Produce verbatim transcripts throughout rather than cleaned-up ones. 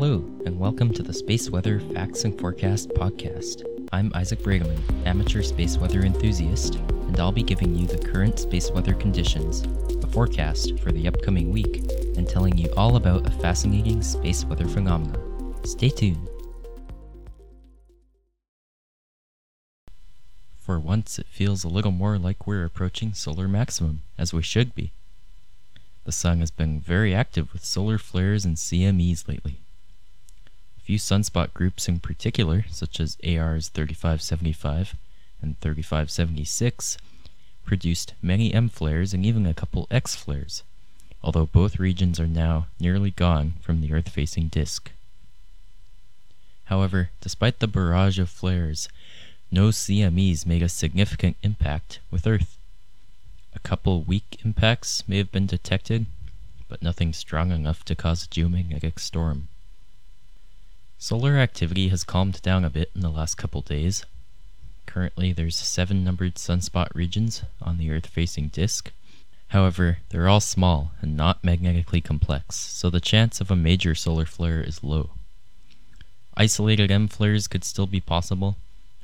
Hello, and welcome to the Space Weather Facts and Forecast podcast. I'm Isaac Bregman, amateur space weather enthusiast, and I'll be giving you the current space weather conditions, a forecast for the upcoming week, and telling you all about a fascinating space weather phenomenon. Stay tuned. For once, it feels a little more like we're approaching solar maximum, as we should be. The sun has been very active with solar flares and C M Es lately. A few sunspot groups in particular, such as A Rs thirty-five seventy-five and thirty-five seventy-six, produced many M flares and even a couple X flares, although both regions are now nearly gone from the Earth-facing disk. However, despite the barrage of flares, no C M Es made a significant impact with Earth. A couple weak impacts may have been detected, but nothing strong enough to cause a geomagnetic storm. Solar activity has calmed down a bit in the last couple days. Currently, there's seven numbered sunspot regions on the Earth-facing disk. However, they're all small and not magnetically complex, so the chance of a major solar flare is low. Isolated M-flares could still be possible,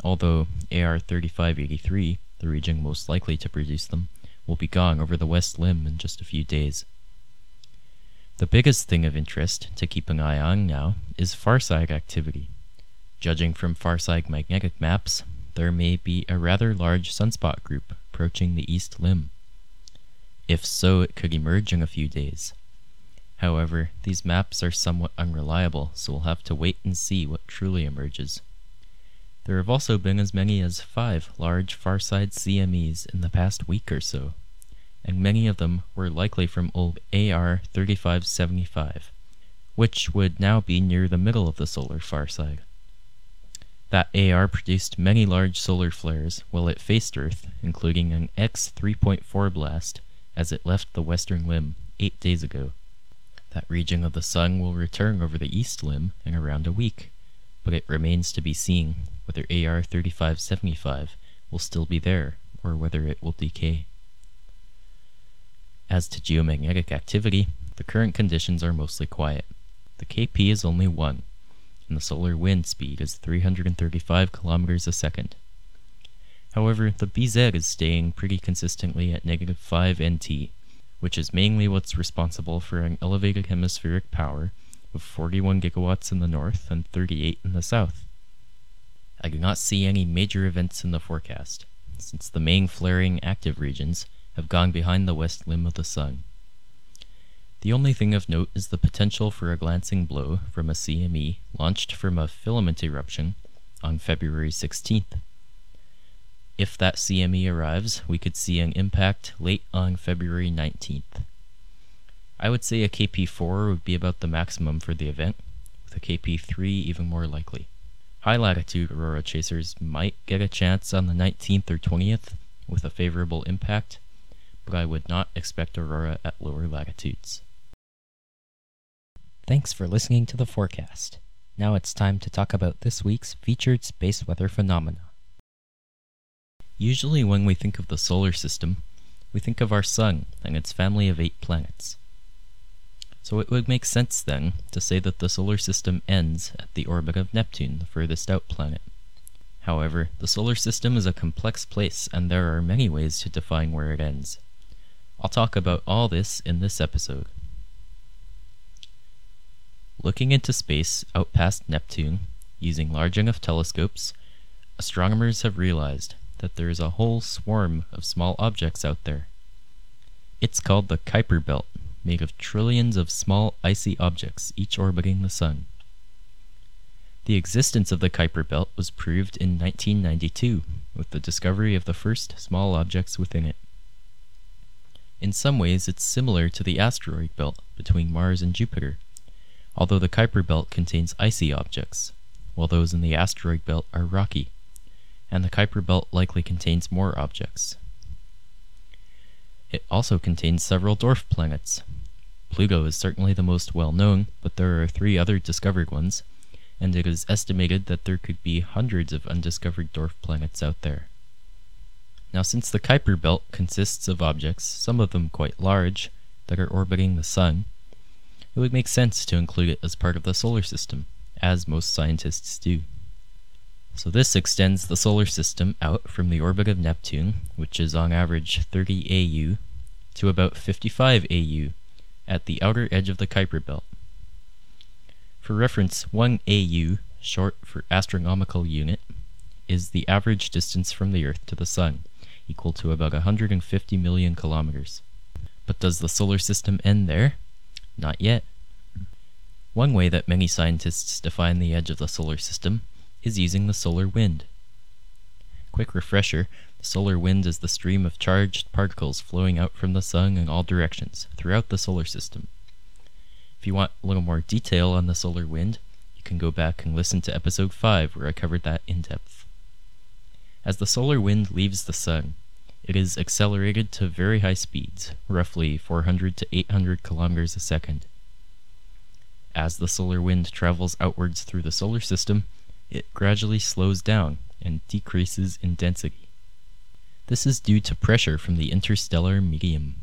although A R thirty-five eighty-three, the region most likely to produce them, will be gone over the West Limb in just a few days. The biggest thing of interest to keep an eye on now is farside activity. Judging from farside magnetic maps, there may be a rather large sunspot group approaching the East Limb. If so, it could emerge in a few days. However, these maps are somewhat unreliable, so we'll have to wait and see what truly emerges. There have also been as many as five large farside C M Es in the past week or so, and many of them were likely from old A R thirty-five seventy-five, which would now be near the middle of the solar farside. That A R produced many large solar flares while it faced Earth, including an X three point four blast as it left the western limb eight days ago. That region of the sun will return over the east limb in around a week, but it remains to be seen whether A R thirty-five seventy-five will still be there, or whether it will decay. As to geomagnetic activity, the current conditions are mostly quiet. The K P is only one, and the solar wind speed is three hundred thirty-five kilometers a second. However, the B Z is staying pretty consistently at negative five N T, which is mainly what's responsible for an elevated hemispheric power of forty-one gigawatts in the north and thirty-eight in the south. I do not see any major events in the forecast, since the main flaring active regions have gone behind the west limb of the sun. The only thing of note is the potential for a glancing blow from a C M E launched from a filament eruption on February sixteenth. If that C M E arrives, we could see an impact late on February nineteenth. I would say a K P four would be about the maximum for the event, with a K P three even more likely. High latitude aurora chasers might get a chance on the nineteenth or twentieth with a favorable impact, but I would not expect aurora at lower latitudes. Thanks for listening to the forecast. Now it's time to talk about this week's featured space weather phenomena. Usually when we think of the solar system, we think of our sun and its family of eight planets. So it would make sense, then, to say that the solar system ends at the orbit of Neptune, the furthest out planet. However, the solar system is a complex place, and there are many ways to define where it ends. I'll talk about all this in this episode. Looking into space out past Neptune, using large enough telescopes, astronomers have realized that there is a whole swarm of small objects out there. It's called the Kuiper Belt, made of trillions of small icy objects, each orbiting the sun. The existence of the Kuiper Belt was proved in nineteen ninety-two with the discovery of the first small objects within it. In some ways, it's similar to the asteroid belt between Mars and Jupiter, although the Kuiper Belt contains icy objects, while those in the asteroid belt are rocky, and the Kuiper Belt likely contains more objects. It also contains several dwarf planets. Pluto is certainly the most well-known, but there are three other discovered ones, and it is estimated that there could be hundreds of undiscovered dwarf planets out there. Now, since the Kuiper Belt consists of objects, some of them quite large, that are orbiting the sun, it would make sense to include it as part of the solar system, as most scientists do. So this extends the solar system out from the orbit of Neptune, which is on average thirty A U, to about fifty-five A U at the outer edge of the Kuiper Belt. For reference, one A U, short for astronomical unit, is the average distance from the Earth to the Sun, equal to about one hundred fifty million kilometers. But does the solar system end there? Not yet. One way that many scientists define the edge of the solar system is using the solar wind. Quick refresher, the solar wind is the stream of charged particles flowing out from the Sun in all directions throughout the solar system. If you want a little more detail on the solar wind, you can go back and listen to episode five where I covered that in depth. As the solar wind leaves the Sun, it is accelerated to very high speeds, roughly four hundred to eight hundred kilometers a second. As the solar wind travels outwards through the solar system, it gradually slows down and decreases in density. This is due to pressure from the interstellar medium.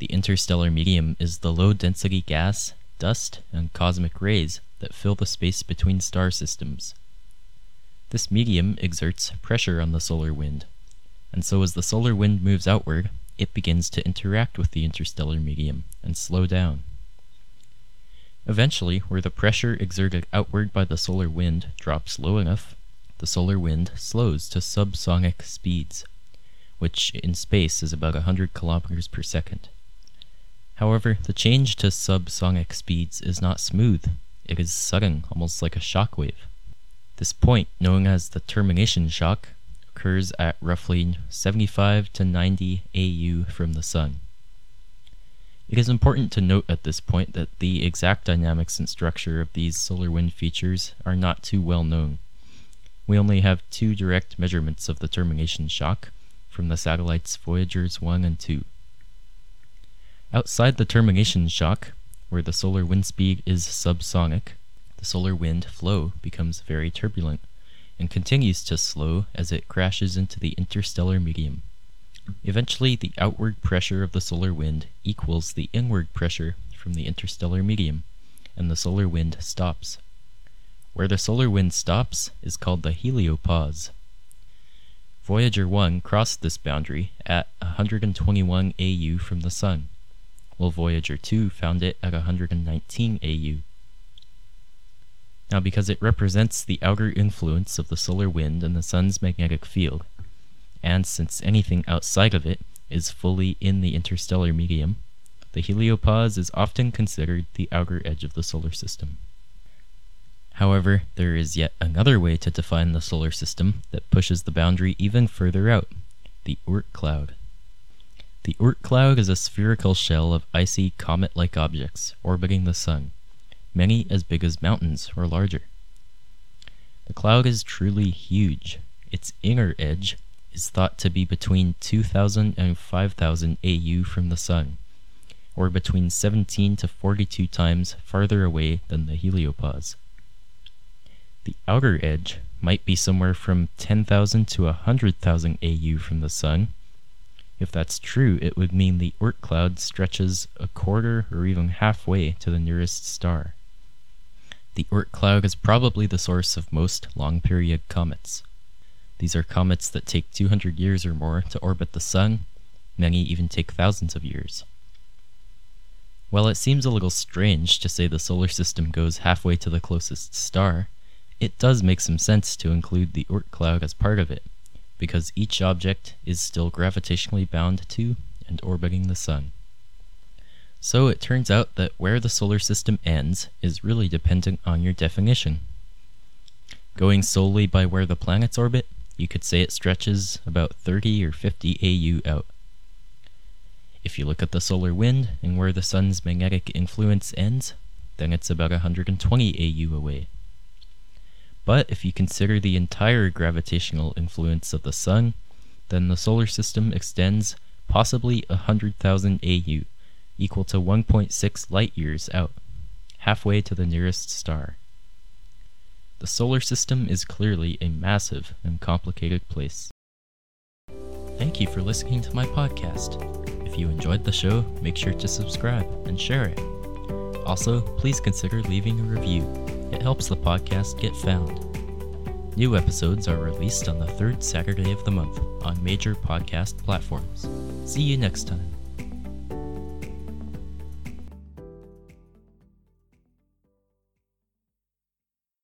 The interstellar medium is the low-density gas, dust, and cosmic rays that fill the space between star systems. This medium exerts pressure on the solar wind, and so as the solar wind moves outward, it begins to interact with the interstellar medium and slow down. Eventually, where the pressure exerted outward by the solar wind drops low enough, the solar wind slows to subsonic speeds, which in space is about one hundred kilometers per second. However, the change to subsonic speeds is not smooth. It is sudden, almost like a shockwave. This point, known as the termination shock, occurs at roughly seventy-five to ninety A U from the Sun. It is important to note at this point that the exact dynamics and structure of these solar wind features are not too well known. We only have two direct measurements of the termination shock from the satellites Voyagers one and two. Outside the termination shock, where the solar wind speed is subsonic, the solar wind flow becomes very turbulent and continues to slow as it crashes into the interstellar medium. Eventually, the outward pressure of the solar wind equals the inward pressure from the interstellar medium, and the solar wind stops. Where the solar wind stops is called the heliopause. Voyager one crossed this boundary at one hundred twenty-one A U from the Sun, while Voyager two found it at one hundred nineteen A U. Now, because it represents the outer influence of the solar wind and the Sun's magnetic field, and since anything outside of it is fully in the interstellar medium, the heliopause is often considered the outer edge of the solar system. However, there is yet another way to define the solar system that pushes the boundary even further out, the Oort cloud. The Oort cloud is a spherical shell of icy comet-like objects orbiting the Sun, many as big as mountains or larger. The cloud is truly huge. Its inner edge is thought to be between two thousand and five thousand A U from the Sun, or between seventeen to forty-two times farther away than the heliopause. The outer edge might be somewhere from ten thousand to one hundred thousand A U from the Sun. If that's true, it would mean the Oort cloud stretches a quarter or even halfway to the nearest star. The Oort cloud is probably the source of most long-period comets. These are comets that take two hundred years or more to orbit the Sun. Many even take thousands of years. While it seems a little strange to say the solar system goes halfway to the closest star, it does make some sense to include the Oort cloud as part of it, because each object is still gravitationally bound to and orbiting the Sun. So it turns out that where the solar system ends is really dependent on your definition. Going solely by where the planets orbit, you could say it stretches about thirty or fifty A U out. If you look at the solar wind and where the Sun's magnetic influence ends, then it's about one hundred twenty A U away. But if you consider the entire gravitational influence of the Sun, then the solar system extends possibly one hundred thousand A U, equal to one point six light-years out, halfway to the nearest star. The solar system is clearly a massive and complicated place. Thank you for listening to my podcast. If you enjoyed the show, make sure to subscribe and share it. Also, please consider leaving a review. It helps the podcast get found. New episodes are released on the third Saturday of the month on major podcast platforms. See you next time.